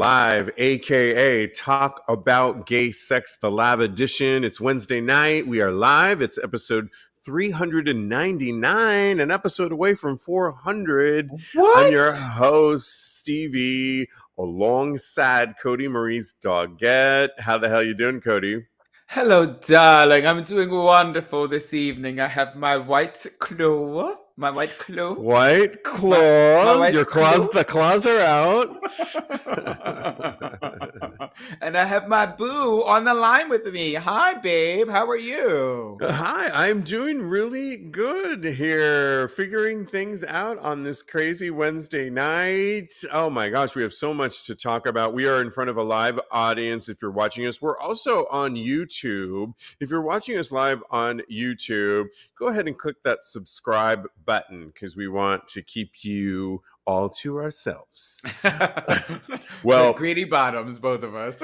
Live, aka Talk About Gay Sex, the live edition. It's Wednesday night. We are live. It's episode 399, an episode away from 400. What? I'm your host, Stevie, alongside Cody Marie's Doggett. How the hell you doing, Cody? Hello, darling. I'm doing wonderful this evening. I have my white claw. My white claw. White claws. My white claws. The claws are out. And I have my boo on the line with me. Hi, babe. How are you? Hi. I'm doing really good here. Figuring things out on this crazy Wednesday night. Oh, my gosh. We have so much to talk about. We are in front of a live audience if you're watching us. We're also on YouTube. If you're watching us live on YouTube, go ahead and click that subscribe button because we want to keep you all to ourselves. Well, greedy bottoms, both of us.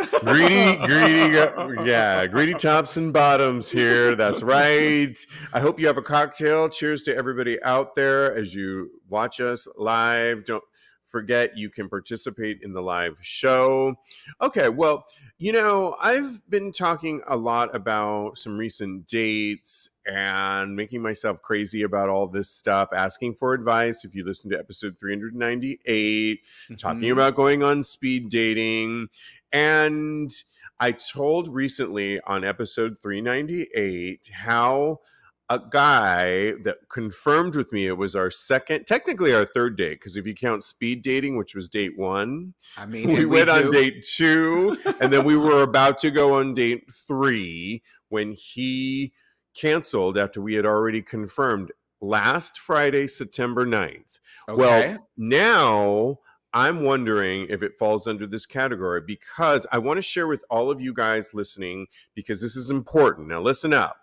greedy tops and bottoms here. That's right. I hope you have a cocktail. Cheers to everybody out there as you watch us live. Don't forget you can participate in the live show. Okay, well, you know, I've been talking a lot about some recent dates and making myself crazy about all this stuff, asking for advice if you listen to episode 398, talking about going on speed dating. And I told recently on episode 398 how a guy that confirmed with me, it was our second, technically our third date, because if you count speed dating, which was date one, I mean, we went on date two, and then we were about to go on date three when he canceled after we had already confirmed last Friday, September 9th. Okay. Well, now I'm wondering if it falls under this category because I want to share with all of you guys listening because this is important. Now, listen up.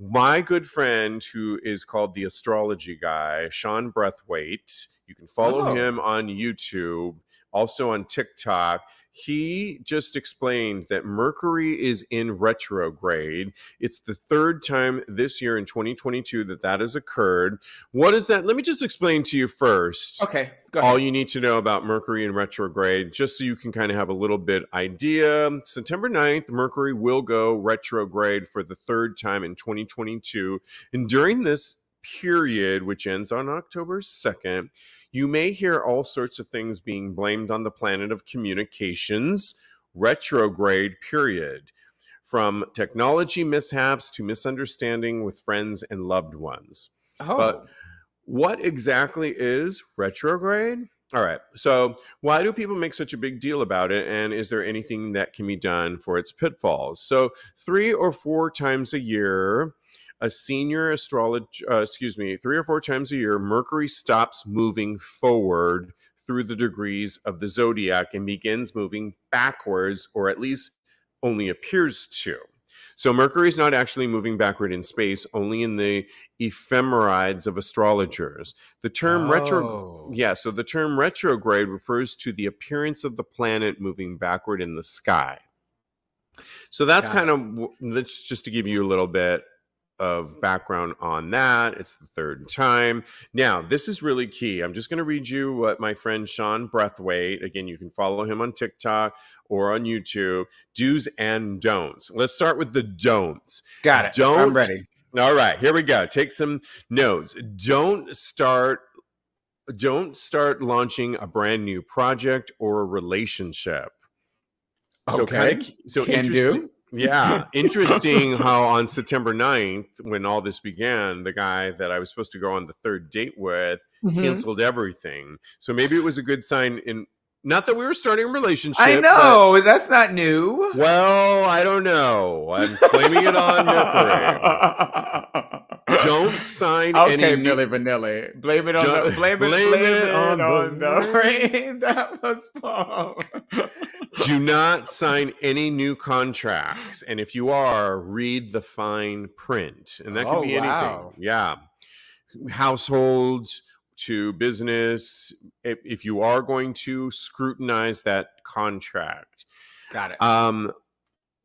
My good friend who is called the astrology guy, Sean Brathwaite, you can follow him on YouTube, also on TikTok. He just explained that Mercury is in retrograde. It's the third time this year in 2022 that has occurred. What is that? Let me just explain to you first. Okay, go ahead. All you need to know about Mercury in retrograde, just so you can kind of have a little bit idea. September 9th, Mercury will go retrograde for the third time in 2022. And during this period, which ends on October 2nd, you may hear all sorts of things being blamed on the planet of communications retrograde period, from technology mishaps to misunderstanding with friends and loved ones. Oh. But what exactly is retrograde? All right. So why do people make such a big deal about it? And is there anything that can be done for its pitfalls? So 3 or 4 times a year, a senior astrologer, three or four times a year, Mercury stops moving forward through the degrees of the zodiac and begins moving backwards, or at least only appears to. So Mercury is not actually moving backward in space, only in the ephemerides of astrologers. The term the term retrograde refers to the appearance of the planet moving backward in the sky. So that's that's just to give you a little bit of background on that. It's the third time. Now, this is really key. I'm just going to read you what my friend Sean Brathwaite, again, you can follow him on TikTok or on YouTube, do's and don'ts. Let's start with the don'ts. Got it. Don't, I'm ready. All right, here we go. Take some notes. Don't start launching a brand new project or a relationship. Okay. So can do. Yeah, interesting how on September 9th, when all this began, the guy that I was supposed to go on the third date with canceled everything. So maybe it was a good sign in, not that we were starting a relationship. I know, but, that's not new. Well, I don't know. I'm blaming it on Mercury. Don't sign any Milli Vanilli. Blame it on the rain that was fall. Do not sign any new contracts, and if you are, read the fine print, and that can be anything. Yeah, households to business. If you are going to scrutinize that contract, got it.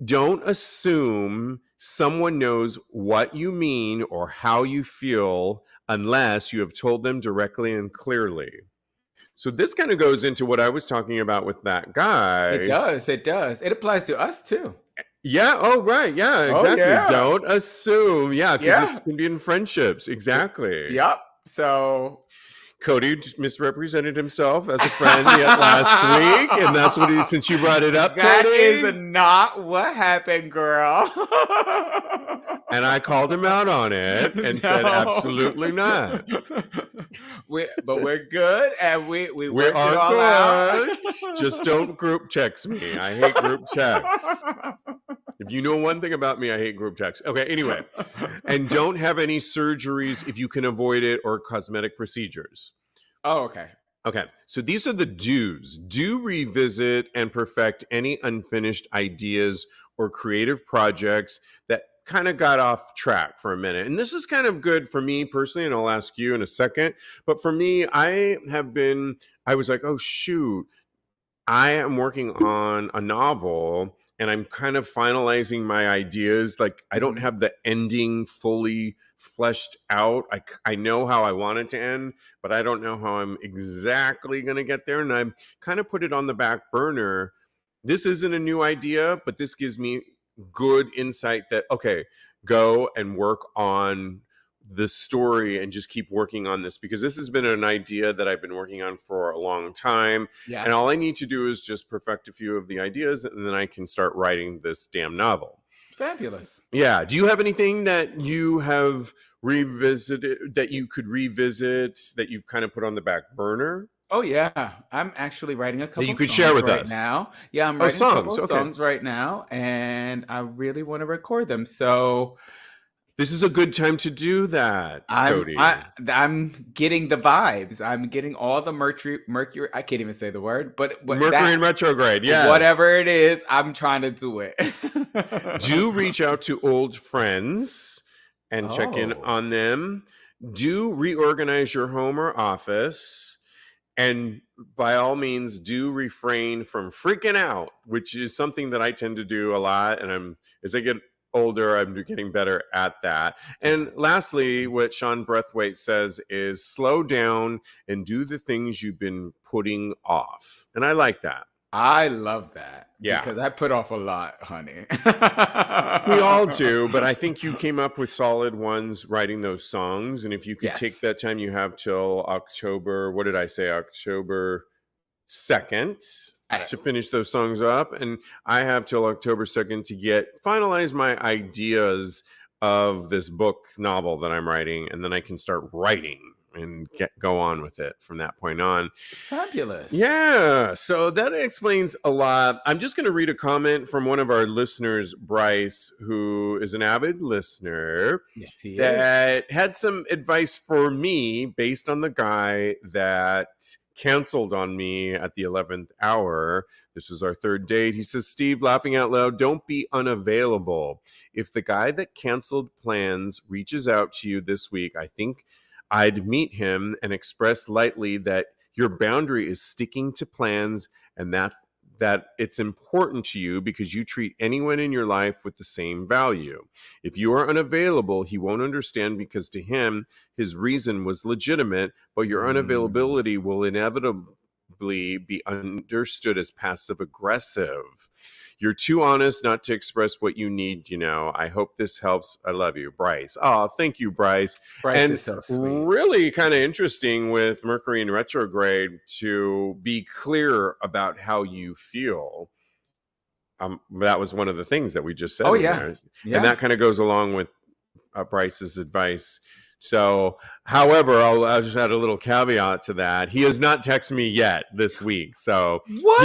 Don't assume someone knows what you mean or how you feel unless you have told them directly and clearly. So this kind of goes into what I was talking about with that guy. It does. It does. It applies to us too. Yeah. Oh, right. Yeah, exactly. Oh, yeah. Don't assume. Yeah. Because this can be in friendships. Exactly. Yep. So Cody misrepresented himself as a friend last week. And that's what he, since you brought it up, that Cody, is not what happened, girl. And I called him out on it and said, absolutely not. But we're good, and we worked it all out. Just don't group text me. I hate group texts. If you know one thing about me, I hate group texts. Okay, anyway. And don't have any surgeries if you can avoid it, or cosmetic procedures. Oh, okay. Okay, so these are the do's. Do revisit and perfect any unfinished ideas or creative projects that kind of got off track for a minute. And this is kind of good for me personally, and I'll ask you in a second. But for me, I was like, oh, shoot, I am working on a novel, and I'm kind of finalizing my ideas. Like, I don't have the ending fully fleshed out. I know how I want it to end, but I don't know how I'm exactly going to get there. And I kind of put it on the back burner. This isn't a new idea, but this gives me good insight that, okay, go and work on the story and just keep working on this, because this has been an idea that I've been working on for a long time. Yeah. And all I need to do is just perfect a few of the ideas, and then I can start writing this damn novel. Fabulous. Yeah. Do you have anything that you have revisited, that you could revisit, that you've kind of put on the back burner? Oh, yeah. I'm actually writing a couple you could songs share with right us. Now. Yeah, I'm writing a couple songs right now, and I really want to record them. So this is a good time to do that, Cody. I'm getting the vibes. I'm getting all the mercury. I can't even say the word, but mercury in retrograde. Yeah, whatever it is, I'm trying to do it. Do reach out to old friends and check in on them. Do reorganize your home or office. And by all means, do refrain from freaking out, which is something that I tend to do a lot. And as I get older, I'm getting better at that. And lastly, what Sean Brathwaite says is slow down and do the things you've been putting off. And I like that. I love that. Yeah. Because I put off a lot, honey. We all do. But I think you came up with solid ones writing those songs. And if you could take that time you have till October, what did I say? October 2nd to finish those songs up. And I have till October 2nd to finalize my ideas of this book novel that I'm writing. And then I can start writing and go on with it from that point on. Fabulous. Yeah. So that explains a lot. I'm just going to read a comment from one of our listeners, Bryce, who is an avid listener. Yes, he is. Had some advice for me based on the guy that canceled on me at the 11th hour. This was our third date. He says, Steve, laughing out loud, don't be unavailable. If the guy that canceled plans reaches out to you this week, I think I'd meet him and express lightly that your boundary is sticking to plans, and that it's important to you because you treat anyone in your life with the same value. If you are unavailable, he won't understand, because to him, his reason was legitimate, but your unavailability will inevitably be understood as passive aggressive. You're too honest not to express what you need, you know. I hope this helps. I love you, Bryce. Oh, thank you, Bryce. Bryce is so sweet. Really kind of interesting with Mercury in retrograde to be clear about how you feel. That was one of the things that we just said. Oh, yeah. And that kind of goes along with Bryce's advice. So, however, I'll just add a little caveat to that. He has not texted me yet this week. So,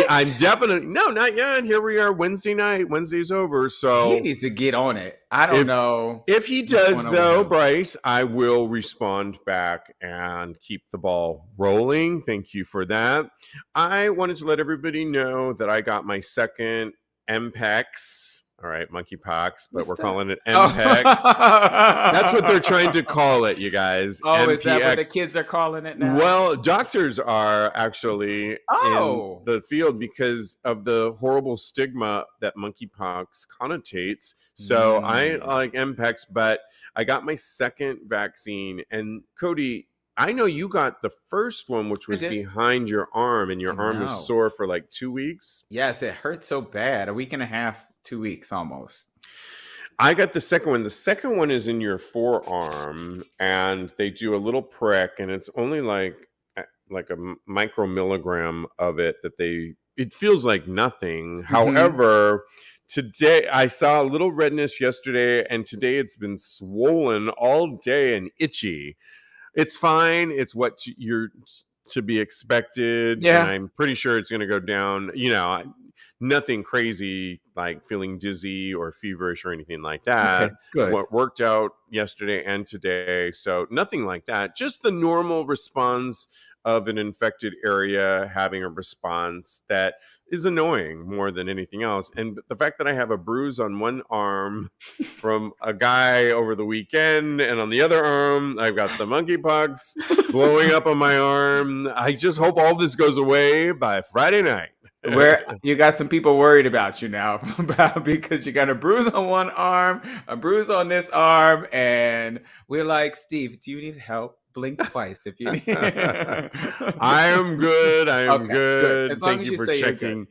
I'm definitely, no, not yet. Here we are, Wednesday night. Wednesday's over. So, he needs to get on it. I don't know. If he does, though, Bryce, I will respond back and keep the ball rolling. Thank you for that. I wanted to let everybody know that I got my second MPEX. All right, monkeypox, but we're calling it MPEX. Oh. That's what they're trying to call it, you guys. Oh, MPEX. Is that what the kids are calling it now? Well, doctors are actually in the field because of the horrible stigma that monkeypox connotates. So I like MPEX, but I got my second vaccine. And Cody, I know you got the first one, which was behind your arm, and your arm was sore for like 2 weeks. Yes, it hurt so bad. A week and a half, 2 weeks almost. I got the second one. The second one is in your forearm, and they do a little prick, and it's only like a micromilligram of it that they – it feels like nothing. Mm-hmm. However – today, I saw a little redness yesterday, and today it's been swollen all day and itchy. It's fine. It's what you're to be expected. Yeah. And I'm pretty sure it's going to go down. You know, nothing crazy like feeling dizzy or feverish or anything like that. Okay, good. What worked out yesterday and today. So nothing like that. Just the normal response of an infected area having a response that is annoying more than anything else. And the fact that I have a bruise on one arm from a guy over the weekend, and on the other arm, I've got the monkeypox blowing up on my arm. I just hope all this goes away by Friday night. Where you got some people worried about you now because you got a bruise on one arm, a bruise on this arm. And we're like, Steve, do you need help? Blink twice if you need. I am good. I am good. Thank you for checking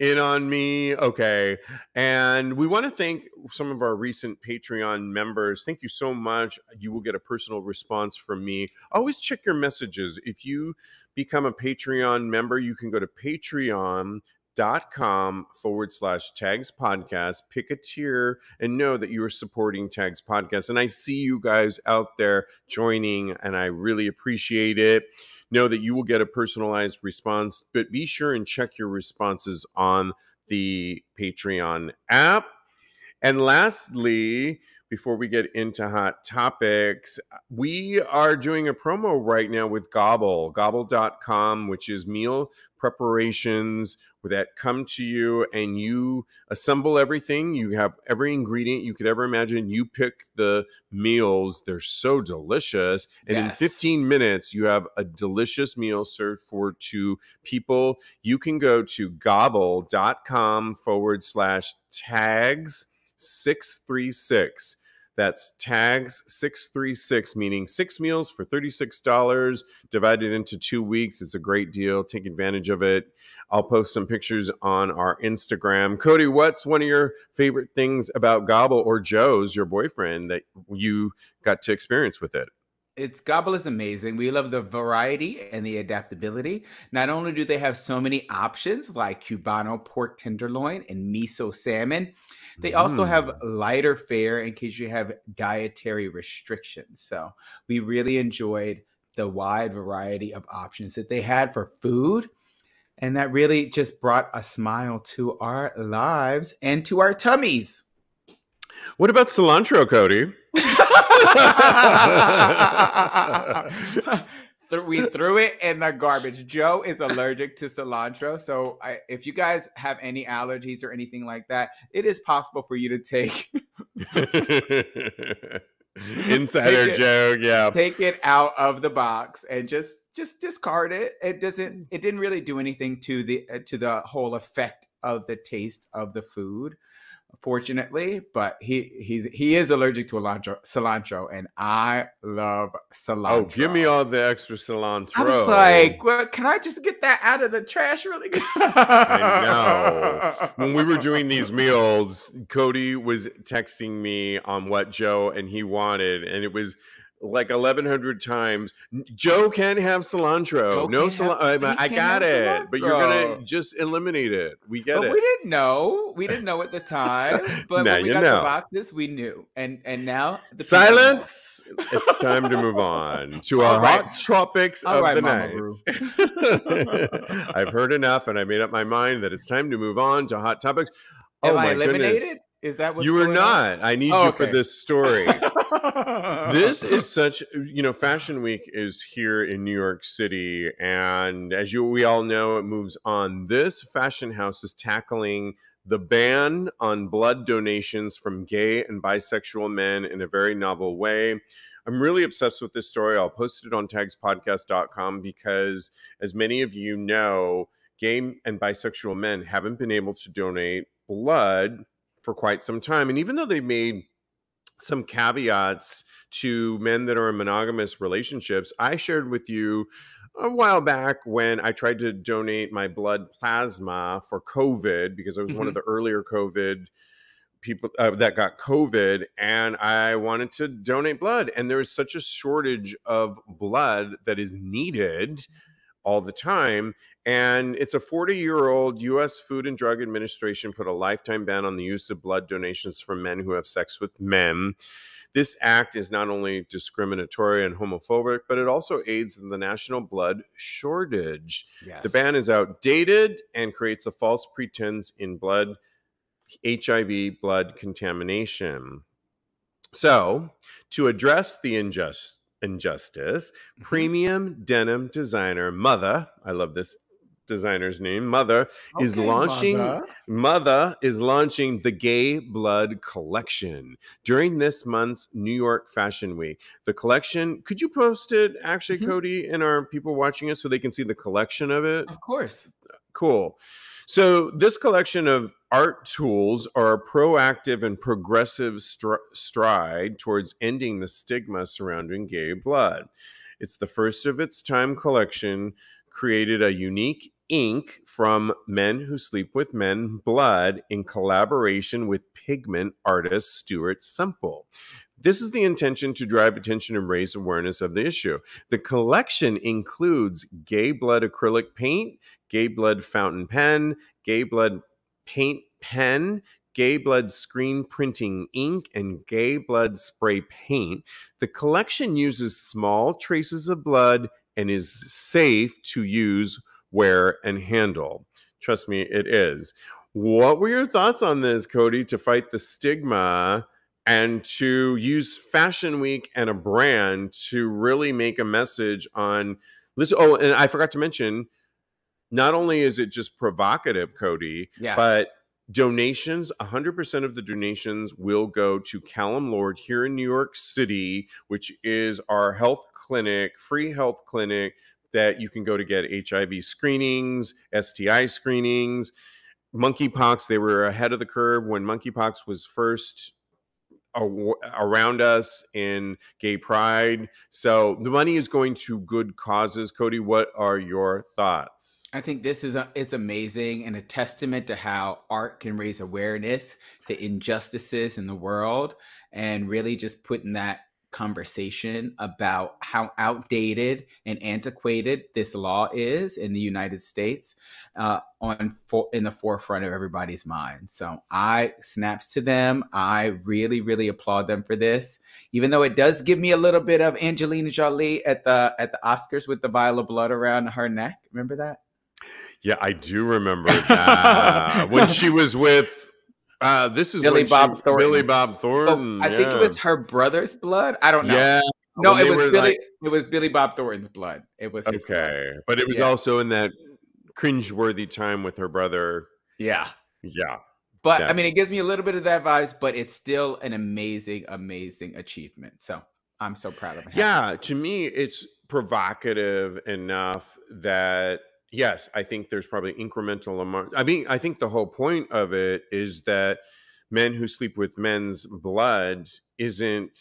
in on me. Okay. And we want to thank some of our recent Patreon members. Thank you so much. You will get a personal response from me. Always check your messages. If you become a Patreon member, you can go to patreon.com/Tags Podcast, pick a tier, and know that you are supporting Tags Podcast. And I see you guys out there joining, and I really appreciate it. Know that you will get a personalized response, but be sure and check your responses on the Patreon app. And lastly, before we get into hot topics, we are doing a promo right now with Gobble, gobble.com, which is meal preparations that come to you, and you assemble everything. You have every ingredient you could ever imagine. You pick the meals. They're so delicious. And in 15 minutes, you have a delicious meal served for two people. You can go to gobble.com/tags636. That's tags 636, meaning 6 meals for $36 divided into 2 weeks. It's a great deal. Take advantage of it. I'll post some pictures on our Instagram. Cody, what's one of your favorite things about Gobble, or Joe's, your boyfriend, that you got to experience with it? Gobble is amazing. We love the variety and the adaptability. Not only do they have so many options like Cubano pork tenderloin and miso salmon, they also have lighter fare in case you have dietary restrictions. So we really enjoyed the wide variety of options that they had for food. And that really just brought a smile to our lives and to our tummies. What about cilantro, Cody? We threw it in the garbage. Joe is allergic to cilantro, so if you guys have any allergies or anything like that, it is possible for you to take joke. Yeah, take it out of the box and just discard it. It didn't really do anything to the whole effect of the taste of the food, fortunately, but he is allergic to cilantro, and I love cilantro. Oh, give me all the extra cilantro. I was like, well, can I just get that out of the trash really good? I know. When we were doing these meals, Cody was texting me on what Joe and he wanted, and it was like 1,100 times. Joe can have cilantro. I got it. Cilantro. But you're going to just eliminate it. We get it. We didn't know. We didn't know at the time. But when we got the boxes, we knew. And now. Silence. It's time to move on to our hot topics of the night. I've heard enough, and I made up my mind that it's time to move on to hot topics. Am I eliminated? Goodness. Is that what you were not on? I need you for this story. This is such, Fashion Week is here in New York City. And as we all know, it moves on. This fashion house is tackling the ban on blood donations from gay and bisexual men in a very novel way. I'm really obsessed with this story. I'll post it on tagspodcast.com because, as many of you know, gay and bisexual men haven't been able to donate blood for quite some time. And even though they made some caveats to men that are in monogamous relationships. I shared with you a while back when I tried to donate my blood plasma for COVID, because I was one of the earlier COVID people that got COVID, and I wanted to donate blood. And there is such a shortage of blood that is needed all the time. And it's a 40-year-old U.S. Food and Drug Administration put a lifetime ban on the use of blood donations for men who have sex with men. This act is not only discriminatory and homophobic, but it also aids in the national blood shortage. Yes. The ban is outdated and creates a false pretense in blood, HIV blood contamination. So, to address the injustice, premium denim designer Mother, I love this designer's name, Mother, okay, is launching Mother is launching the Gay Blood Collection during this month's New York Fashion Week. The collection, could you post it, actually, Cody, and our people watching it so they can see the collection of it? Of course. Cool. So this collection of art tools are a proactive and progressive stride towards ending the stigma surrounding gay blood. It's the first of its time collection, created a unique ink from Men Who Sleep With Men blood in collaboration with pigment artist Stuart Semple. This is the intention to drive attention and raise awareness of the issue. The collection includes gay blood acrylic paint, gay blood fountain pen, gay blood paint pen, gay blood screen printing ink, and gay blood spray paint. The collection uses small traces of blood and is safe to use, wear, and handle. Trust me, it is. What were your thoughts on this, Cody, to fight the stigma and to use Fashion Week and a brand to really make a message on this? Oh, and I forgot to mention, not only is it just provocative, Cody, but donations, 100% of the donations will go to Callen-Lorde here in New York City, which is our health clinic, free health clinic that you can go to get HIV screenings, STI screenings, monkeypox. They were ahead of the curve when monkeypox was first around us in Gay Pride. So the money is going to good causes. Cody, what are your thoughts? I think this is it's amazing and a testament to how art can raise awareness to injustices in the world, and really just putting that conversation about how outdated and antiquated this law is in the United States in the forefront of everybody's mind. So I snaps to them. I really, really applaud them for this, even though it does give me a little bit of Angelina Jolie at the Oscars with the vial of blood around her neck. Remember that? Yeah, I do remember that. When she was with this is Billy Bob Thornton. I think it was her brother's blood. I don't know. Yeah. No, it was Billy. Like, it was Billy Bob Thornton's blood. It was his blood. But it was also in that cringeworthy time with her brother. Yeah. Yeah. But I mean, it gives me a little bit of that vibes, but it's still an amazing, amazing achievement. So I'm so proud of it. Yeah. To me, it's provocative enough that, yes, I think there's probably incremental amount. I mean, I think the whole point of it is that Men Who Sleep With Men's blood isn't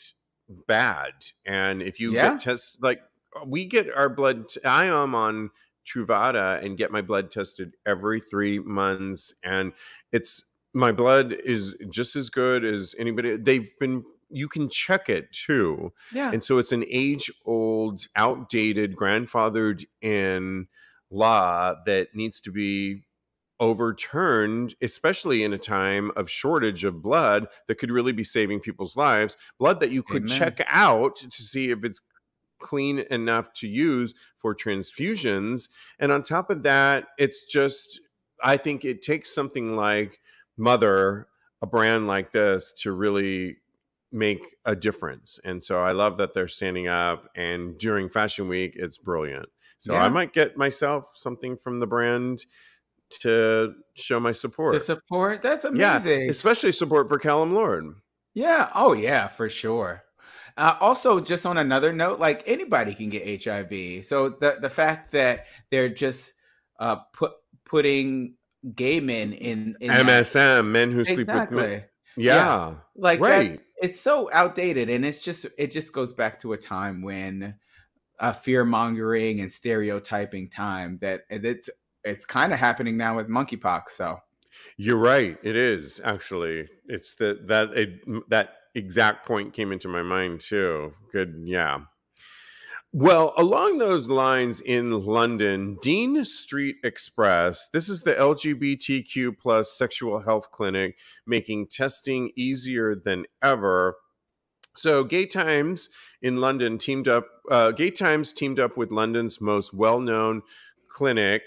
bad. And if you get tested, like we get our blood, I am on Truvada and get my blood tested every 3 months. And it's, my blood is just as good as anybody. They've been, you can check it too. Yeah. And so it's an age old, outdated, grandfathered in law that needs to be overturned, especially in a time of shortage of blood that could really be saving people's lives. Blood that you could check out to see if it's clean enough to use for transfusions. And on top of that, it's just, I think it takes something like Mother, a brand like this, to really make a difference. And so I love that they're standing up, and during Fashion Week, it's brilliant. So I might get myself something from the brand to show my support. The support? That's amazing. Yeah, especially support for Callen-Lorde. Yeah. Oh, yeah, for sure. Also, just on another note, like anybody can get HIV. So the fact that they're just putting gay men in MSM, Men Who Sleep With Men. Yeah. Like, right. it's so outdated, and it's just, it just goes back to a time when fear mongering and stereotyping time that it's kind of happening now with monkeypox. So you're right. It is actually. It's that exact point came into my mind too. Good, yeah. Well, along those lines in London, Dean Street Express, this is the LGBTQ plus sexual health clinic making testing easier than ever. So Gay Times in London teamed up, with London's most well-known clinic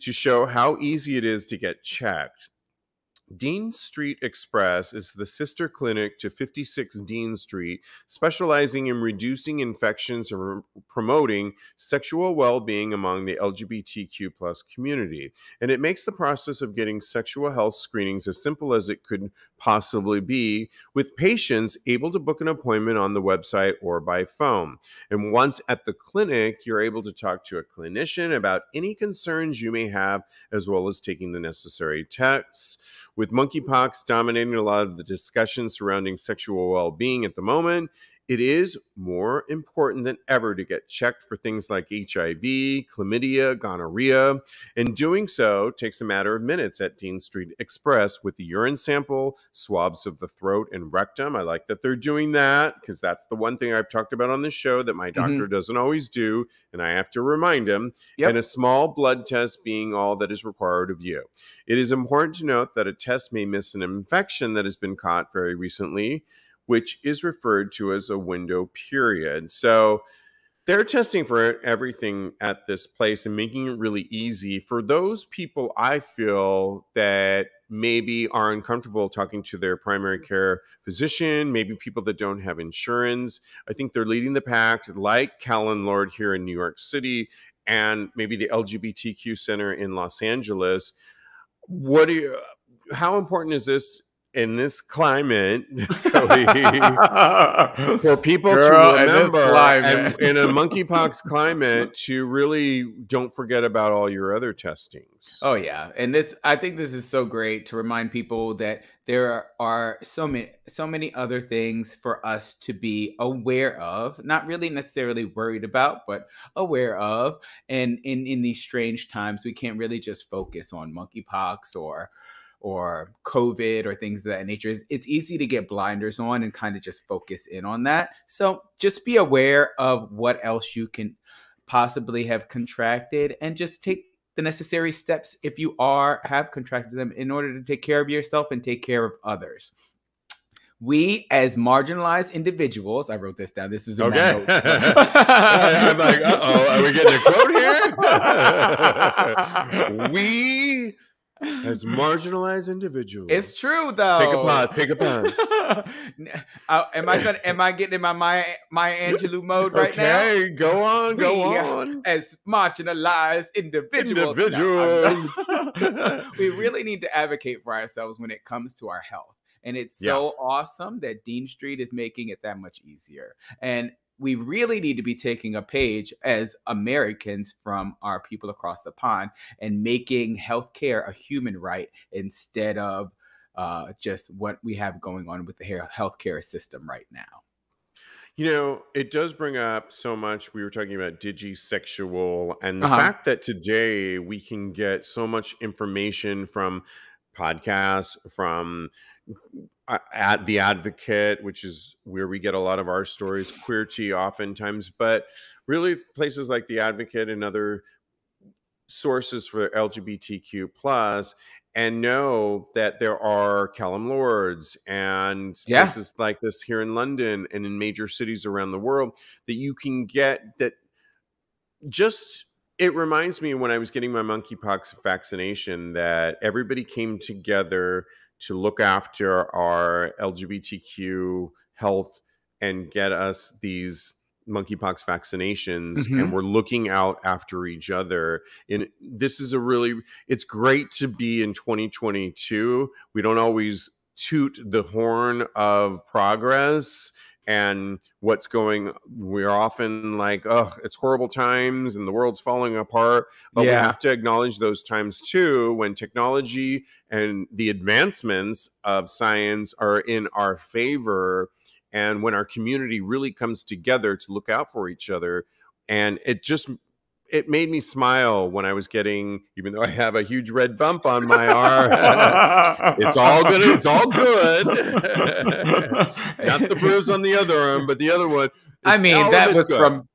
to show how easy it is to get checked. Dean Street Express is the sister clinic to 56 Dean Street, specializing in reducing infections and promoting sexual well-being among the LGBTQ plus community. And it makes the process of getting sexual health screenings as simple as it could possibly be, with patients able to book an appointment on the website or by phone. And once at the clinic, you're able to talk to a clinician about any concerns you may have, as well as taking the necessary tests. With monkeypox dominating a lot of the discussion surrounding sexual well-being at the moment, it is more important than ever to get checked for things like HIV, chlamydia, gonorrhea, and doing so takes a matter of minutes at Dean Street Express with the urine sample, swabs of the throat and rectum. I like that they're doing that because that's the one thing I've talked about on this show that my doctor doesn't always do, and I have to remind him, and a small blood test being all that is required of you. It is important to note that a test may miss an infection that has been caught very recently, which is referred to as a window period. So they're testing for everything at this place and making it really easy for those people, I feel, that maybe are uncomfortable talking to their primary care physician, maybe people that don't have insurance. I think they're leading the pack, like Callen-Lorde here in New York City and maybe the LGBTQ Center in Los Angeles. What do you, how important is this in this climate, for people to remember in a monkeypox climate to really don't forget about all your other testings. Oh yeah. And this, I think this is so great to remind people that there are so many other things for us to be aware of, not really necessarily worried about, but aware of. And in these strange times, we can't really just focus on monkeypox or COVID or things of that nature. It's easy to get blinders on and kind of just focus in on that. So just be aware of what else you can possibly have contracted and just take the necessary steps if you have contracted them in order to take care of yourself and take care of others. We, as marginalized individuals, I wrote this down. This is in my notes. I'm like, uh-oh, are we getting a quote here? We... as marginalized individuals. It's true, though. Take a pause. Take a pause. Am I getting in my Maya Angelou mode right now? Okay, go on. As marginalized individuals. No, we really need to advocate for ourselves when it comes to our health, and it's so awesome that Dean Street is making it that much easier. And we really need to be taking a page as Americans from our people across the pond and making healthcare a human right instead of just what we have going on with the healthcare system right now. You know, it does bring up so much. We were talking about digisexual and the fact that today we can get so much information from podcasts, from at The Advocate, which is where we get a lot of our stories, queer tea oftentimes, but really places like The Advocate and other sources for LGBTQ+, and know that there are Callen-Lordes and places like this here in London and in major cities around the world that you can get that just... It reminds me when I was getting my monkeypox vaccination that everybody came together to look after our LGBTQ health and get us these monkeypox vaccinations. And we're looking out after each other. And this is it's great to be in 2022. We don't always toot the horn of progress and what's going, we're often like, oh, it's horrible times and the world's falling apart. But we have to acknowledge those times too, when technology and the advancements of science are in our favor and when our community really comes together to look out for each other. And it just, it made me smile when I was getting, even though I have a huge red bump on my arm, it's all good. It's all good. Not the bruise on the other arm, but the other one. I mean, that was from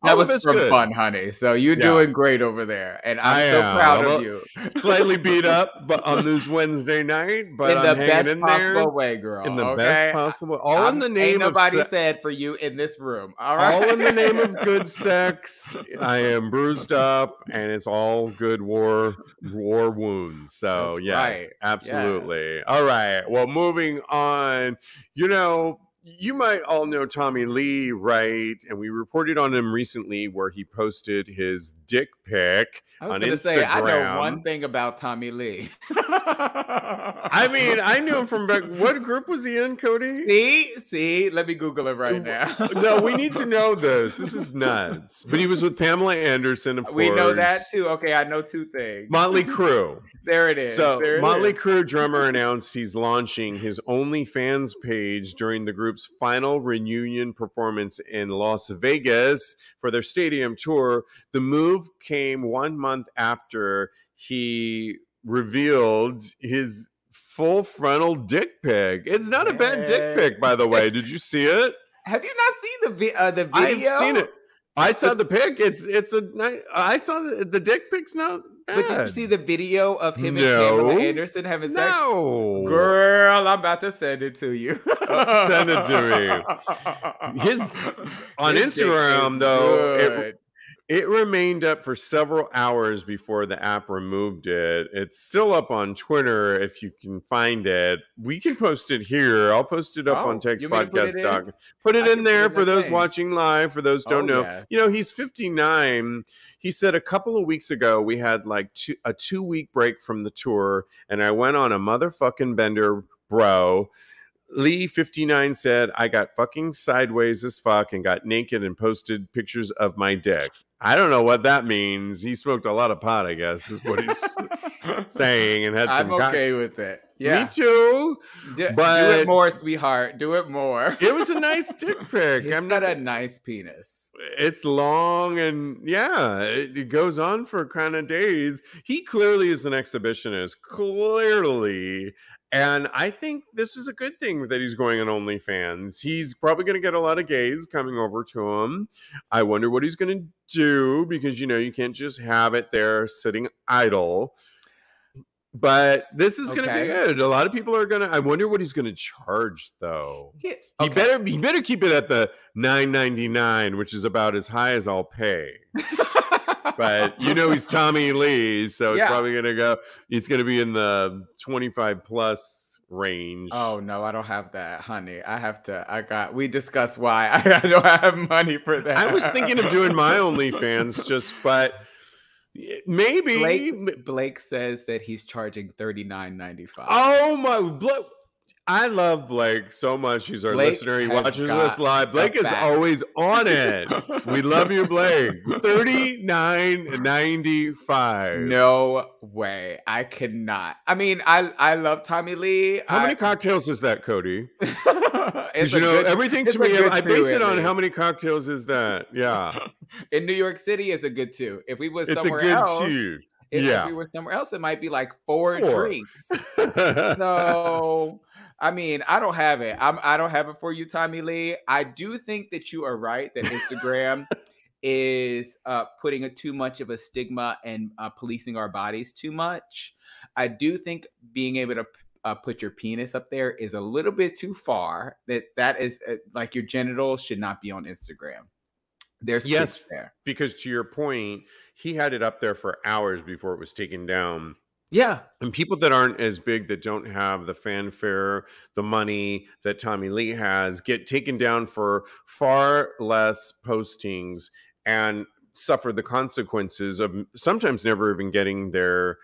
fun, honey. So you're doing great over there. And I'm so proud of you. Slightly beat up but on this Wednesday night, but I'm hanging in there. In the best possible way, girl. In the best possible way. All in the name of sex. Ain't nobody sad for you in this room. All right. All in the name of good sex. I am bruised up, and it's all good war wounds. So, that's yes, right. Absolutely. Yeah. All right. Well, moving on, you know, you might all know Tommy Lee, right? And we reported on him recently where he posted his dick pic on Instagram. I was going to say, I know one thing about Tommy Lee. I mean, I knew him from back. What group was he in, Cody? See, let me Google it right now. No, we need to know this. This is nuts. But he was with Pamela Anderson, of course. We know that too. Okay, I know two things. Motley Crue. There it is. So Motley Crue drummer announced he's launching his OnlyFans page during the group's final reunion performance in Las Vegas for their stadium tour. The move came 1 month after he revealed his full frontal dick pic. It's not a bad dick pic, by the way. Did you see it? Have you not seen the video? I've seen it. I saw the pic. It's a nice. I saw the dick pic's not bad. But did you see the video of him and Pamela Anderson having sex? No, girl, I'm about to send it to you. Send it to me. His Instagram though, it remained up for several hours before the app removed it. It's still up on Twitter if you can find it. We can post it here. I'll post it up on textpodcast.com. Put it in there for those watching live, for those don't know. Yeah. You know, he's 59. He said, a couple of weeks ago, we had like a 2-week break from the tour, and I went on a motherfucking bender, bro. Lee, 59, said, I got fucking sideways as fuck and got naked and posted pictures of my dick. I don't know what that means. He smoked a lot of pot, I guess, is what he's saying. And had some okay with it. Yeah. Me too. But do it more, sweetheart. Do it more. It was a nice dick pic. He's got a nice penis. It's long and, yeah, it goes on for kind of days. He clearly is an exhibitionist. Clearly. And I think this is a good thing that he's going on OnlyFans. He's probably going to get a lot of gays coming over to him. I wonder what he's going to do because, you know, you can't just have it there sitting idle. But this is going to be good. A lot of people are going to... I wonder what he's going to charge, though. Yeah. Okay. He better keep it at the $9.99, which is about as high as I'll pay. But you know he's Tommy Lee, so it's probably gonna go. It's gonna be in the 25 plus range. Oh no, I don't have that, honey. We discussed why I don't have money for that. I was thinking of doing my OnlyFans, but maybe Blake says that he's charging $39.95. Oh my, Blake! I love Blake so much. He's our listener. He watches us live. Blake is always on it. We love you, Blake. $39.95. No way. I cannot. I mean, I love Tommy Lee. How many cocktails is that, Cody? Because you know, everything to me, I base it on how many cocktails is that. Yeah. In New York City, it's a good two. If we was somewhere else. It's a good two. If we were somewhere else, it might be like four. Drinks. So... I mean, I don't have it. I don't have it for you, Tommy Lee. I do think that you are right that Instagram is putting too much of a stigma and policing our bodies too much. I do think being able to put your penis up there is a little bit too far. That is like your genitals should not be on Instagram. There's yes, there. Because to your point, he had it up there for hours before it was taken down. Yeah. And people that aren't as big, that don't have the fanfare, the money that Tommy Lee has, get taken down for far less postings and suffer the consequences of sometimes never even getting their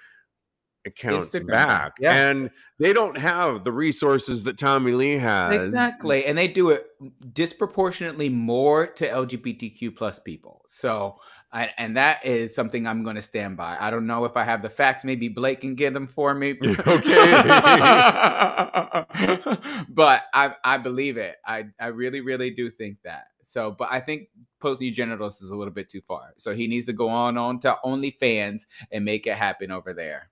accounts back. Yeah. And they don't have the resources that Tommy Lee has. Exactly. And they do it disproportionately more to LGBTQ plus people. So And that is something I'm going to stand by. I don't know if I have the facts. Maybe Blake can get them for me. Okay. But I believe it. I really, really do think that. So, but I think posting genitals is a little bit too far. So he needs to go on to OnlyFans and make it happen over there.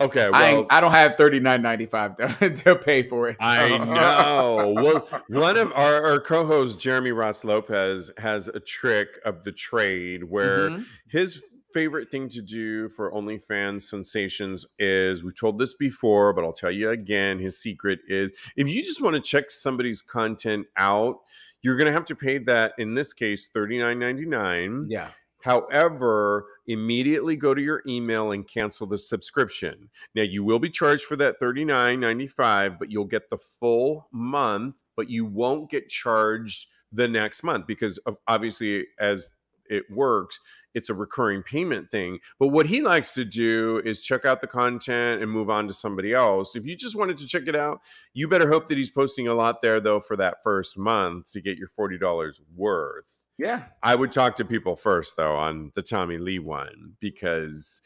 Okay, well, I don't have $39.95 to pay for it. I know. Well, one of our co-hosts, Jeremy Ross Lopez, has a trick of the trade where his favorite thing to do for OnlyFans sensations is, we've told this before, but I'll tell you again, his secret is, if you just want to check somebody's content out, you're going to have to pay that, in this case, $39.99. Yeah. However, immediately go to your email and cancel the subscription. Now, you will be charged for that $39.95, but you'll get the full month, but you won't get charged the next month because of, obviously, as it works, it's a recurring payment thing. But what he likes to do is check out the content and move on to somebody else. If you just wanted to check it out, you better hope that he's posting a lot there, though, for that first month to get your $40 worth. Yeah, I would talk to people first, though, on the Tommy Lee one, because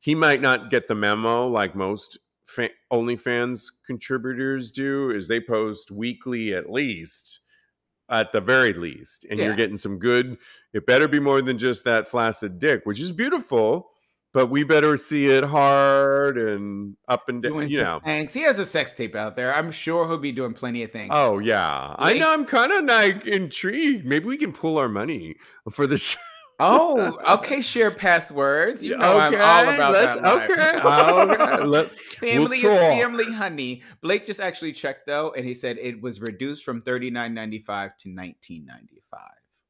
he might not get the memo like most OnlyFans contributors do, is they post weekly at least, at the very least. And you're getting some good, it better be more than just that flaccid dick, which is beautiful. But we better see it hard and up and down, you know. Thanks. He has a sex tape out there. I'm sure he'll be doing plenty of things. Oh, yeah. Blake. I know. I'm kind of like intrigued. Maybe we can pool our money for the show. Oh, okay. Share passwords. You know, okay, I'm all about that. Okay. Family is family, honey. Blake just actually checked, though, and he said it was reduced from $39.95 to $19.95.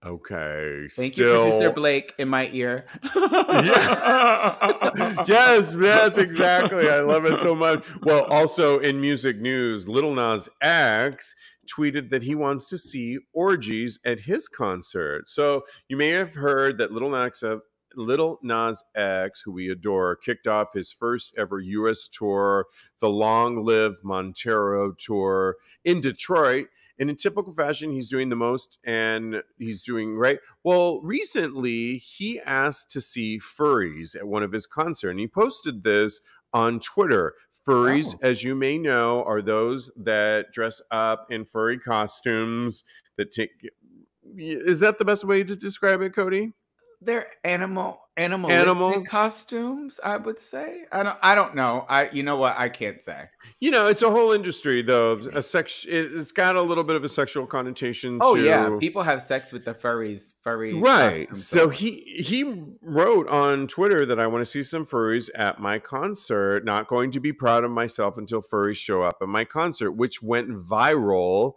Okay. Thank you, Producer Blake, in my ear. Yes, exactly. I love it so much. Well, also in music news, Lil Nas X tweeted that he wants to see orgies at his concert. So you may have heard that Lil Nas X, who we adore, kicked off his first ever U.S. tour, the Long Live Montero tour, in Detroit. And in typical fashion, he's doing the most and he's doing right. Well, recently he asked to see furries at one of his concerts, and he posted this on Twitter. Furries, as you may know, are those that dress up in furry costumes that take. Is that the best way to describe it, Cody? They're animal costumes, I would say. I don't know. You know what? I can't say. You know, it's a whole industry, though. It's got a little bit of a sexual connotation. Oh, yeah. People have sex with the furries. Right. So he wrote on Twitter that I want to see some furries at my concert. Not going to be proud of myself until furries show up at my concert, which went viral.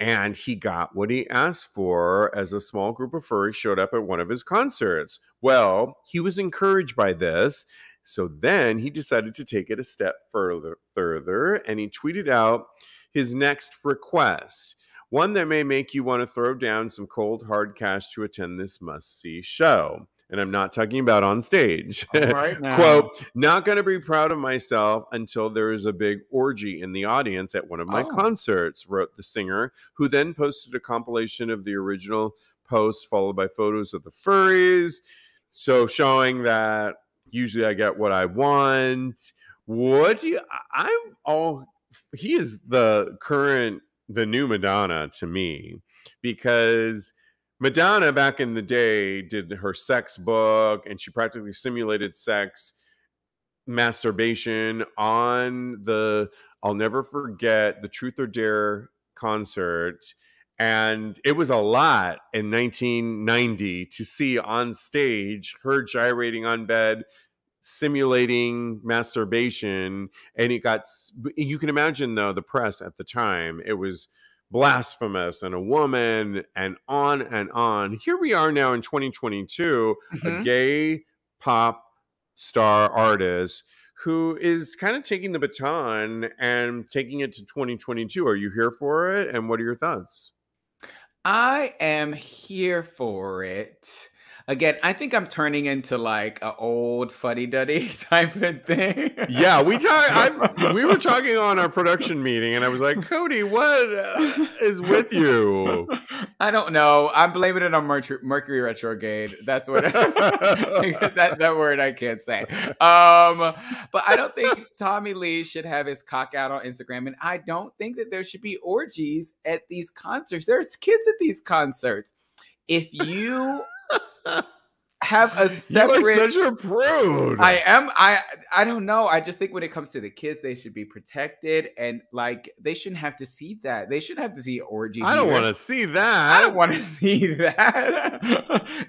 And he got what he asked for as a small group of furries showed up at one of his concerts. Well, he was encouraged by this. So then he decided to take it a step further, and he tweeted out his next request. One that may make you want to throw down some cold, hard cash to attend this must-see show. And I'm not talking about on stage. Right now. Quote, not going to be proud of myself until there is a big orgy in the audience at one of my concerts, wrote the singer, who then posted a compilation of the original post followed by photos of the furries. So showing that usually I get what I want. He is the new Madonna to me, because Madonna back in the day did her sex book, and she practically simulated sex masturbation on the, I'll never forget, the Truth or Dare concert. And it was a lot in 1990 to see on stage her gyrating on bed, simulating masturbation. And it got, you can imagine though, the press at the time, it was blasphemous and a woman and on and on. Here we are now in 2022, a gay pop star artist who is kind of taking the baton and taking it to 2022. Are you here for it? And what are your thoughts? I am here for it. Again, I think I'm turning into like an old fuddy-duddy type of thing. Yeah, we were talking on our production meeting, and I was like, Cody, what is with you? I don't know. I'm blaming it on Mercury retrograde. That's what that word I can't say. But I don't think Tommy Lee should have his cock out on Instagram, and I don't think that there should be orgies at these concerts. There's kids at these concerts. If you have a separate, you are such a prude. I am. I don't know. I just think when it comes to the kids, they should be protected, and like they shouldn't have to see that. They shouldn't have to see orgies. I don't want to see that. I don't want to see that.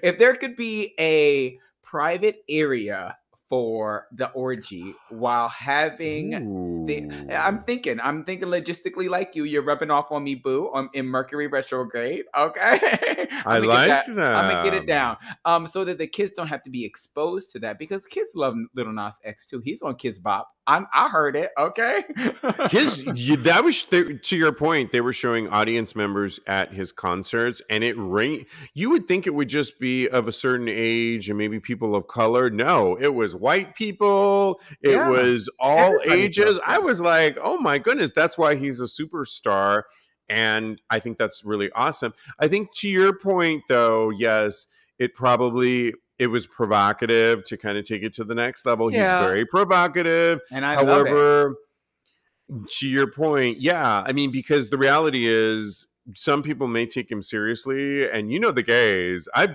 If there could be a private area for the orgy while having the, I'm thinking logistically like you're rubbing off on me, boo, in Mercury retrograde, okay? I like that. I'm gonna get it down. So that the kids don't have to be exposed to that, because kids love Lil Nas X too. He's on Kids Bop. I heard it, okay? That was, to your point, they were showing audience members at his concerts, and it rained. You would think it would just be of a certain age and maybe people of color. No, it was white people. It was all ages. I was like, oh my goodness, that's why he's a superstar. And I think that's really awesome. I think to your point, though, yes, it was provocative to kind of take it to the next level. Yeah. He's very provocative. And however, to your point, yeah. I mean, because the reality is some people may take him seriously. And you know the gays. I've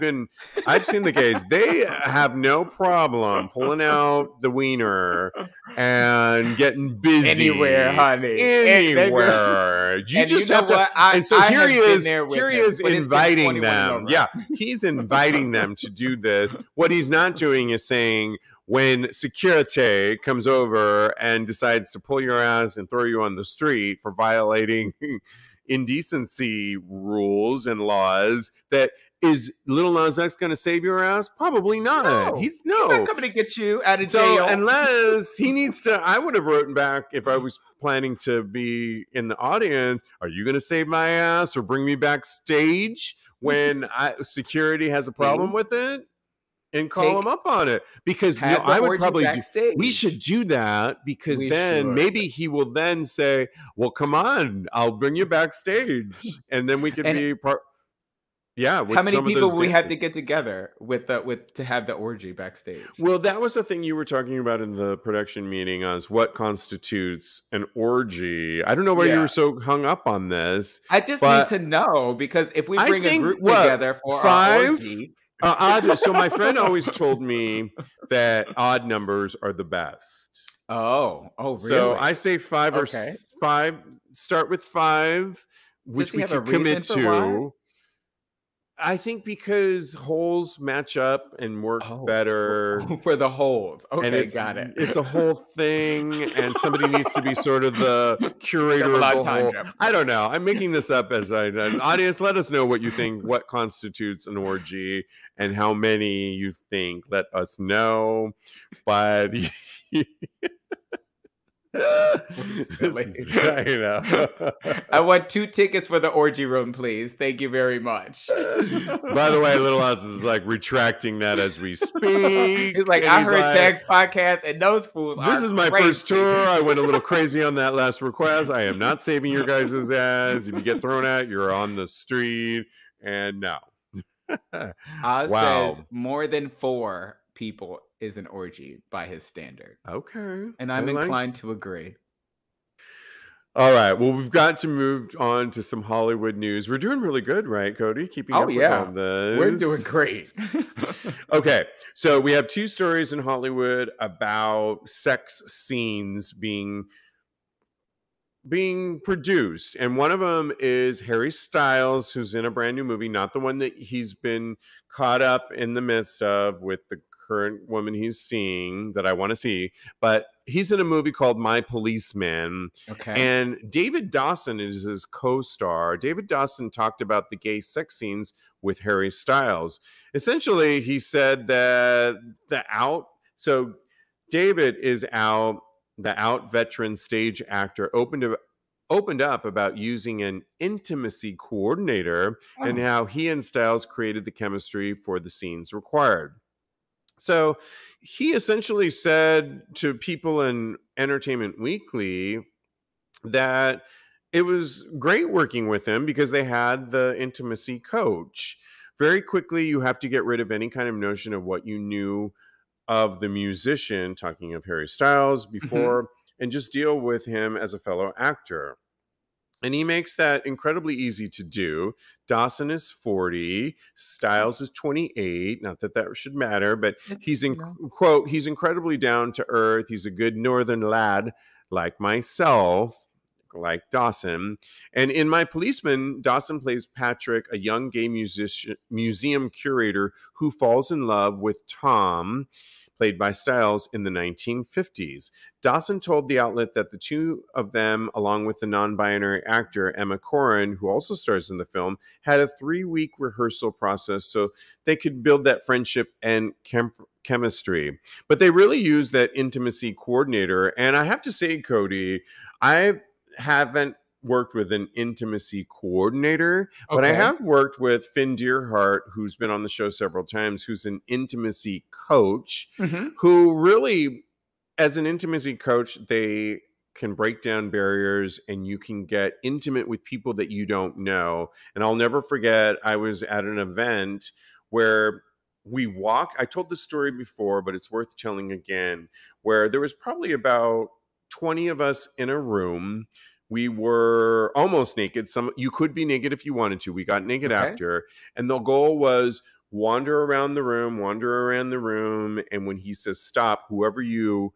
seen the gays. They have no problem pulling out the wiener and getting busy. Anywhere, honey. Anywhere. You just have to. And so here he is. Here he is inviting them. Yeah, he's inviting them to do this. What he's not doing is saying, when security comes over and decides to pull your ass and throw you on the street for violating indecency rules and laws, that is Lil Nas X going to save your ass? Probably not. He's not coming to get you out of jail. Unless he needs to, I would have written back if I was planning to be in the audience, are you going to save my ass or bring me backstage when security has a problem with it? And call him up on it, because I would probably we should do that, because maybe he will then say, well, come on, I'll bring you backstage, and then we could be part. Yeah, how many people would we have to get together to have the orgy backstage? Well, that was the thing you were talking about in the production meeting, is what constitutes an orgy. I don't know why you were so hung up on this. I just need to know, because if we bring a group together for our orgy. So my friend always told me that odd numbers are the best. Oh, really? So I say five or five. Start with five, which we can commit to. Why? I think because holes match up and work better. For the holes. Okay, got it. It's a whole thing, and somebody needs to be sort of the curator of the whole. I don't know. I'm making this up as an audience. Let us know what you think, what constitutes an orgy, and how many you think. Let us know. But I want 2 tickets for the orgy room, please. Thank you very much. By the way, Lil Nas is like retracting that as we speak. He's like, I heard Jack's podcast and those fools are. This is my first tour. I went a little crazy on that last request. I am not saving your guys' ass. If you get thrown out, you're on the street. And no. Oz says more than 4 people is an orgy by his standard. Okay. And I'm inclined to agree. All right. Well, we've got to move on to some Hollywood news. We're doing really good, right, Cody? Keeping up with all this. We're doing great. Okay. So we have 2 stories in Hollywood about sex scenes being produced, and one of them is Harry Styles, who's in a brand new movie, not the one that he's been caught up in the midst of with the current woman he's seeing that I want to see, but he's in a movie called My Policeman. Okay. And David Dawson is his co-star. David Dawson talked about the gay sex scenes with Harry Styles. Essentially, he said that David is out. The out veteran stage actor opened opened up about using an intimacy coordinator and how he and Styles created the chemistry for the scenes required. So he essentially said to people in Entertainment Weekly that it was great working with him because they had the intimacy coach. Very quickly, you have to get rid of any kind of notion of what you knew of the musician, talking of Harry Styles, before, and just deal with him as a fellow actor. And he makes that incredibly easy to do. Dawson is 40. Styles is 28. Not that that should matter, but he's, in quote, he's incredibly down to earth. He's a good northern lad like myself, like Dawson. And in My Policeman, Dawson plays Patrick, a young gay museum curator who falls in love with Tom, played by Styles, in the 1950s. Dawson told the outlet that the two of them, along with the non-binary actor Emma Corrin, who also stars in the film, had a 3-week rehearsal process so they could build that friendship and chemistry. But they really used that intimacy coordinator. And I have to say, Cody, I haven't worked with an intimacy coordinator, but I have worked with Finn Deerhart, who's been on the show several times, who's an intimacy coach, who really, as an intimacy coach, they can break down barriers and you can get intimate with people that you don't know. And I'll never forget, I was at an event where we walked, I told this story before, but it's worth telling again, where there was probably about 20 of us in a room. We were almost naked. Some, you could be naked if you wanted to. We got naked after. And the goal was wander around the room, And when he says stop, whoever you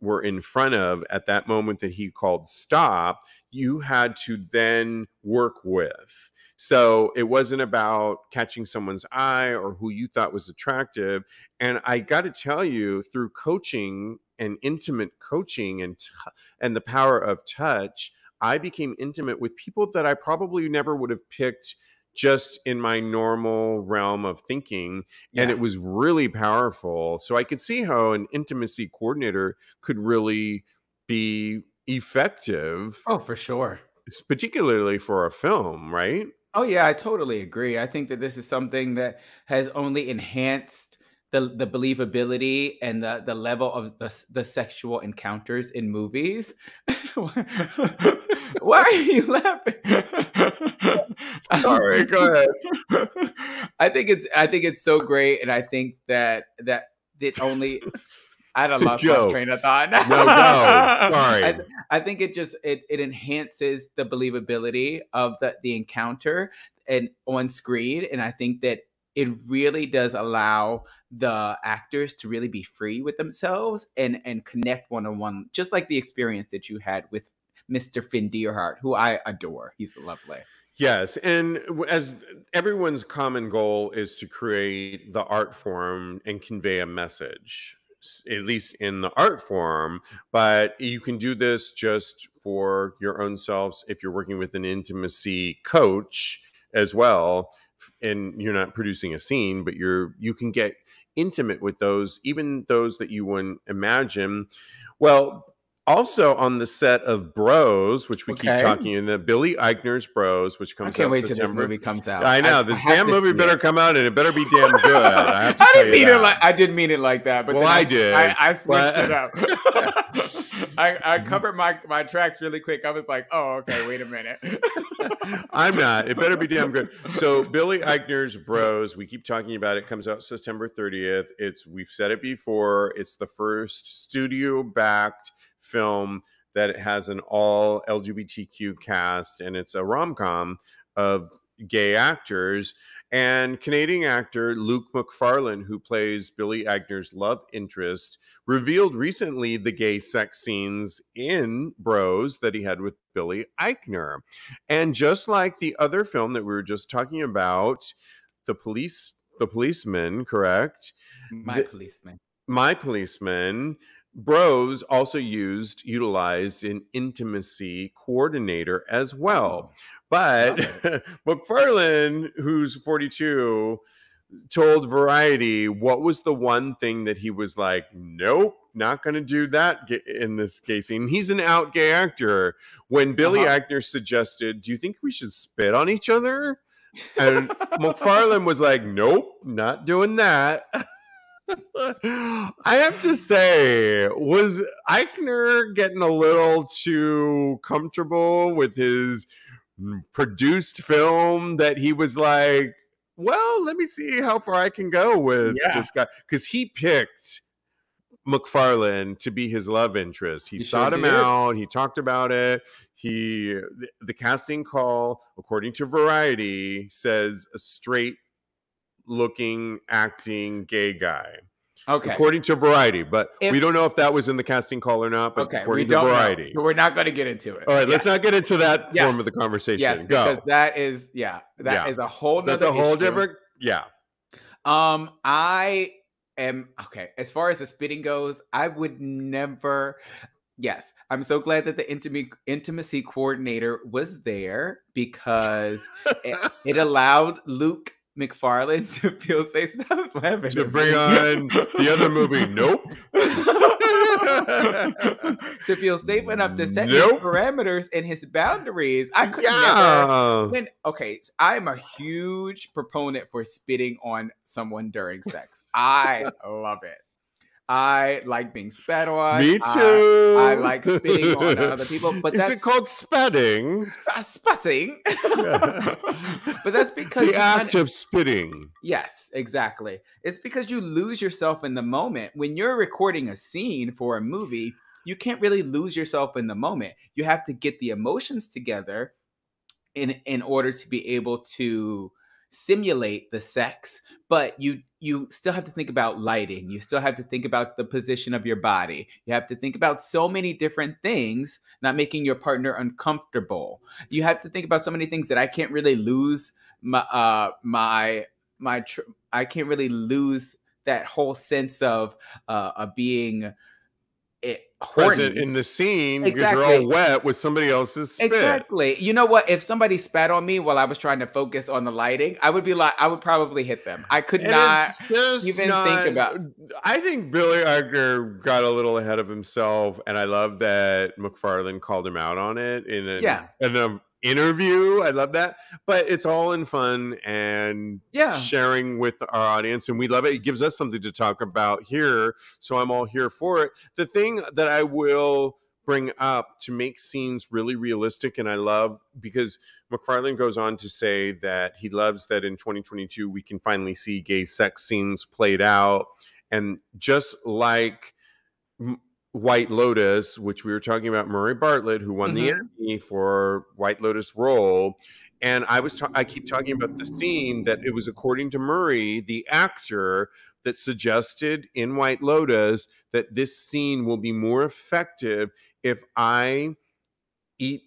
were in front of at that moment that he called stop, you had to then work with. So it wasn't about catching someone's eye or who you thought was attractive. And I got to tell you, through coaching and intimate coaching and the power of touch, I became intimate with people that I probably never would have picked just in my normal realm of thinking. And it was really powerful. So I could see how an intimacy coordinator could really be effective. Oh, for sure. Particularly for a film, right? Oh, yeah, I totally agree. I think that this is something that has only enhanced the believability and the level of the sexual encounters in movies. Why are you laughing? Sorry, go ahead. I think it's so great, and I think that it only I don't lost my train of thought. No, sorry. I think it just it enhances the believability of the encounter and on screen, and I think that it really does allow the actors to really be free with themselves and connect one-on-one, just like the experience that you had with Mr. Finn Deerhart, who I adore. He's lovely. Yes, and as everyone's common goal is to create the art form and convey a message, at least in the art form, but you can do this just for your own selves if you're working with an intimacy coach as well, and you're not producing a scene, but you can get intimate with those, even those that you wouldn't imagine. Well, also on the set of Bros, which we keep talking in the Billy Eichner's Bros, which comes out. I can't wait till this movie comes out. I know. This damn movie better come out, and it better be damn good. I have to tell you that. I didn't mean it like that. But well, I did. I switched it up. I covered my tracks really quick. I was like, oh, okay, wait a minute. I'm not. It better be damn good. So Billy Eichner's Bros, we keep talking about it, comes out September 30th. We've said it before. It's the first studio-backed film that it has an all LGBTQ cast, and it's a rom-com of gay actors. And Canadian actor Luke Macfarlane, who plays Billy Eichner's love interest, revealed recently the gay sex scenes in Bros that he had with Billy Eichner. And just like the other film that we were just talking about, The Policeman, correct? My Policeman, Bros also utilized an intimacy coordinator as well. But McFarlane, who's 42, told Variety what was the one thing that he was like, nope, not going to do that in this gay scene. He's an out gay actor. When Billy Eichner suggested, do you think we should spit on each other? And Macfarlane was like, nope, not doing that. I have to say, was Eichner getting a little too comfortable with his produced film that he was like, well, let me see how far I can go with this guy? Because he picked Macfarlane to be his love interest. He sought him out. He talked about it. The casting call, according to Variety, says a straight-looking, acting gay guy. Okay. According to Variety, but we don't know if that was in the casting call or not, but according to Variety. So we're not going to get into it. All right, let's not get into that form of the conversation. Yes, because that is, that is a whole different. That's a whole different, I am, as far as the spitting goes, I would never... Yes, I'm so glad that the intimacy coordinator was there, because it allowed Luke Macfarlane to feel safe. Stop laughing. To bring on the other movie, nope. To feel safe enough to set his parameters and his boundaries. I could never. I'm a huge proponent for spitting on someone during sex. I love it. I like being spat on. Me too. I like spitting on other people. But is it called spatting? Spatting. Yeah. But that's because... The act of spitting. Yes, exactly. It's because you lose yourself in the moment. When you're recording a scene for a movie, you can't really lose yourself in the moment. You have to get the emotions together in order to be able to... simulate the sex, but you still have to think about lighting. You still have to think about the position of your body. You have to think about so many different things, not making your partner uncomfortable. You have to think about so many things that I can't really lose my I can't really lose that whole sense of being present in the scene, because you're all wet with somebody else's spit. Exactly. You know what? If somebody spat on me while I was trying to focus on the lighting, I would be like, I would probably hit them. I could not even think about. I think Billy Eichner got a little ahead of himself, and I love that Macfarlane called him out on it in an interview. I love that, but it's all in fun and sharing with our audience, and we love it. It gives us something to talk about here, so I'm all here for it. The thing that I will bring up to make scenes really realistic, and I love, because Macfarlane goes on to say that he loves that in 2022 we can finally see gay sex scenes played out, and just like White Lotus, which we were talking about, Murray Bartlett, who won the Emmy for White Lotus role, and I keep talking about the scene that it was, according to Murray, the actor that suggested in White Lotus that this scene will be more effective if I eat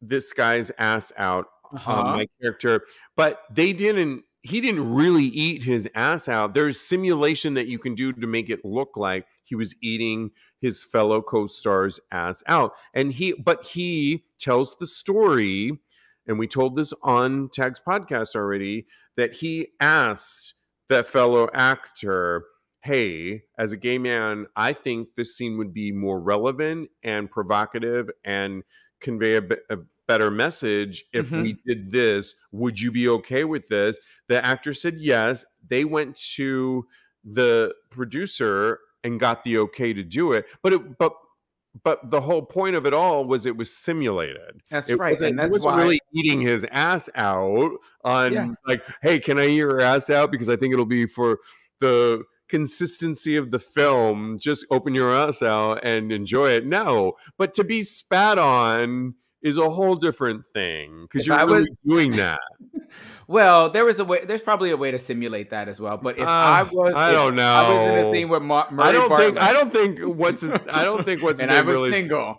this guy's ass out on my character, but he didn't really eat his ass out. There's simulation that you can do to make it look like he was eating his fellow co-star's ass out. And he tells the story, and we told this on Tag's podcast already, that he asked that fellow actor, hey, as a gay man, I think this scene would be more relevant and provocative and convey a better message if we did this. Would you be okay with this? The actor said yes. They went to the producer and got the okay to do it, but the whole point of it all was it was simulated. That's right, and that's why really eating his ass out on like, hey, can I eat your ass out? Because I think it'll be for the consistency of the film. Just open your ass out and enjoy it. No, but to be spat on is a whole different thing, because you're doing that. Well, there was a way. There's probably a way to simulate that as well. But if I was in a scene with Murray I don't think and I was really single.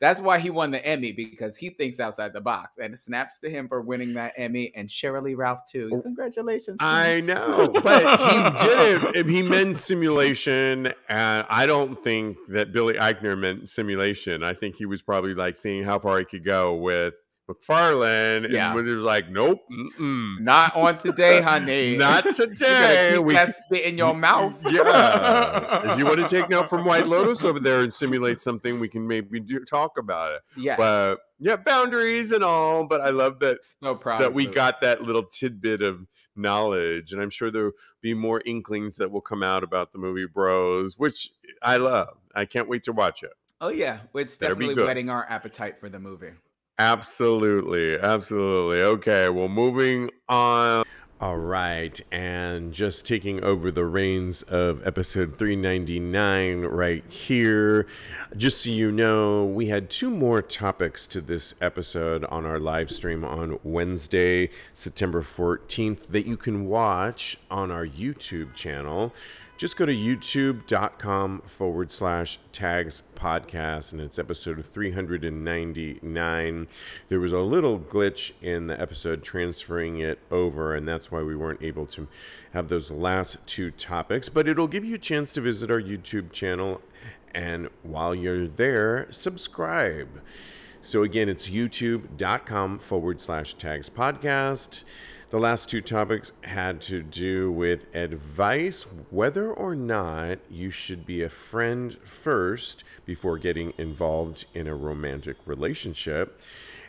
That's why he won the Emmy, because he thinks outside the box, and it snaps to him for winning that Emmy, and Sheryl Lee Ralph too. Congratulations! I know, but he did it. He meant simulation, and I don't think that Billy Eichner meant simulation. I think he was probably like seeing how far he could go with McFarlane, yeah. And when he was like, nope, not on today, honey. Not today. Keep that spit in your mouth. Yeah. If you want to take note from White Lotus over there and simulate something, we can maybe talk about it. Yeah. But yeah, boundaries and all. But I love that, so proud that we got that little tidbit of knowledge. And I'm sure there'll be more inklings that will come out about the movie Bros, which I love. I can't wait to watch it. Oh, yeah. It's definitely whetting our appetite for the movie. Absolutely. Absolutely. Okay. Well, moving on. All right. And just taking over the reins of episode 399 right here. Just so you know, we had two more topics to this episode on our live stream on Wednesday, September 14th, that you can watch on our YouTube channel. Just go to youtube.com/tagspodcast, and it's episode 399. There was a little glitch in the episode transferring it over, and that's why we weren't able to have those last two topics. But it'll give you a chance to visit our YouTube channel, and while you're there, subscribe. So again, it's youtube.com/tagspodcast. The last two topics had to do with advice, whether or not you should be a friend first before getting involved in a romantic relationship.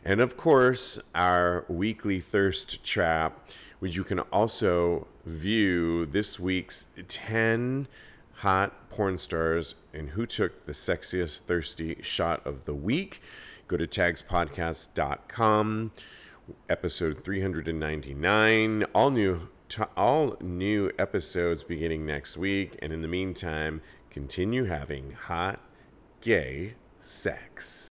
And of course, our weekly thirst trap, which you can also view this week's 10 hot porn stars and who took the sexiest thirsty shot of the week. Go to tagspodcast.com. Episode 399, all new episodes beginning next week. And in the meantime, continue having hot gay sex.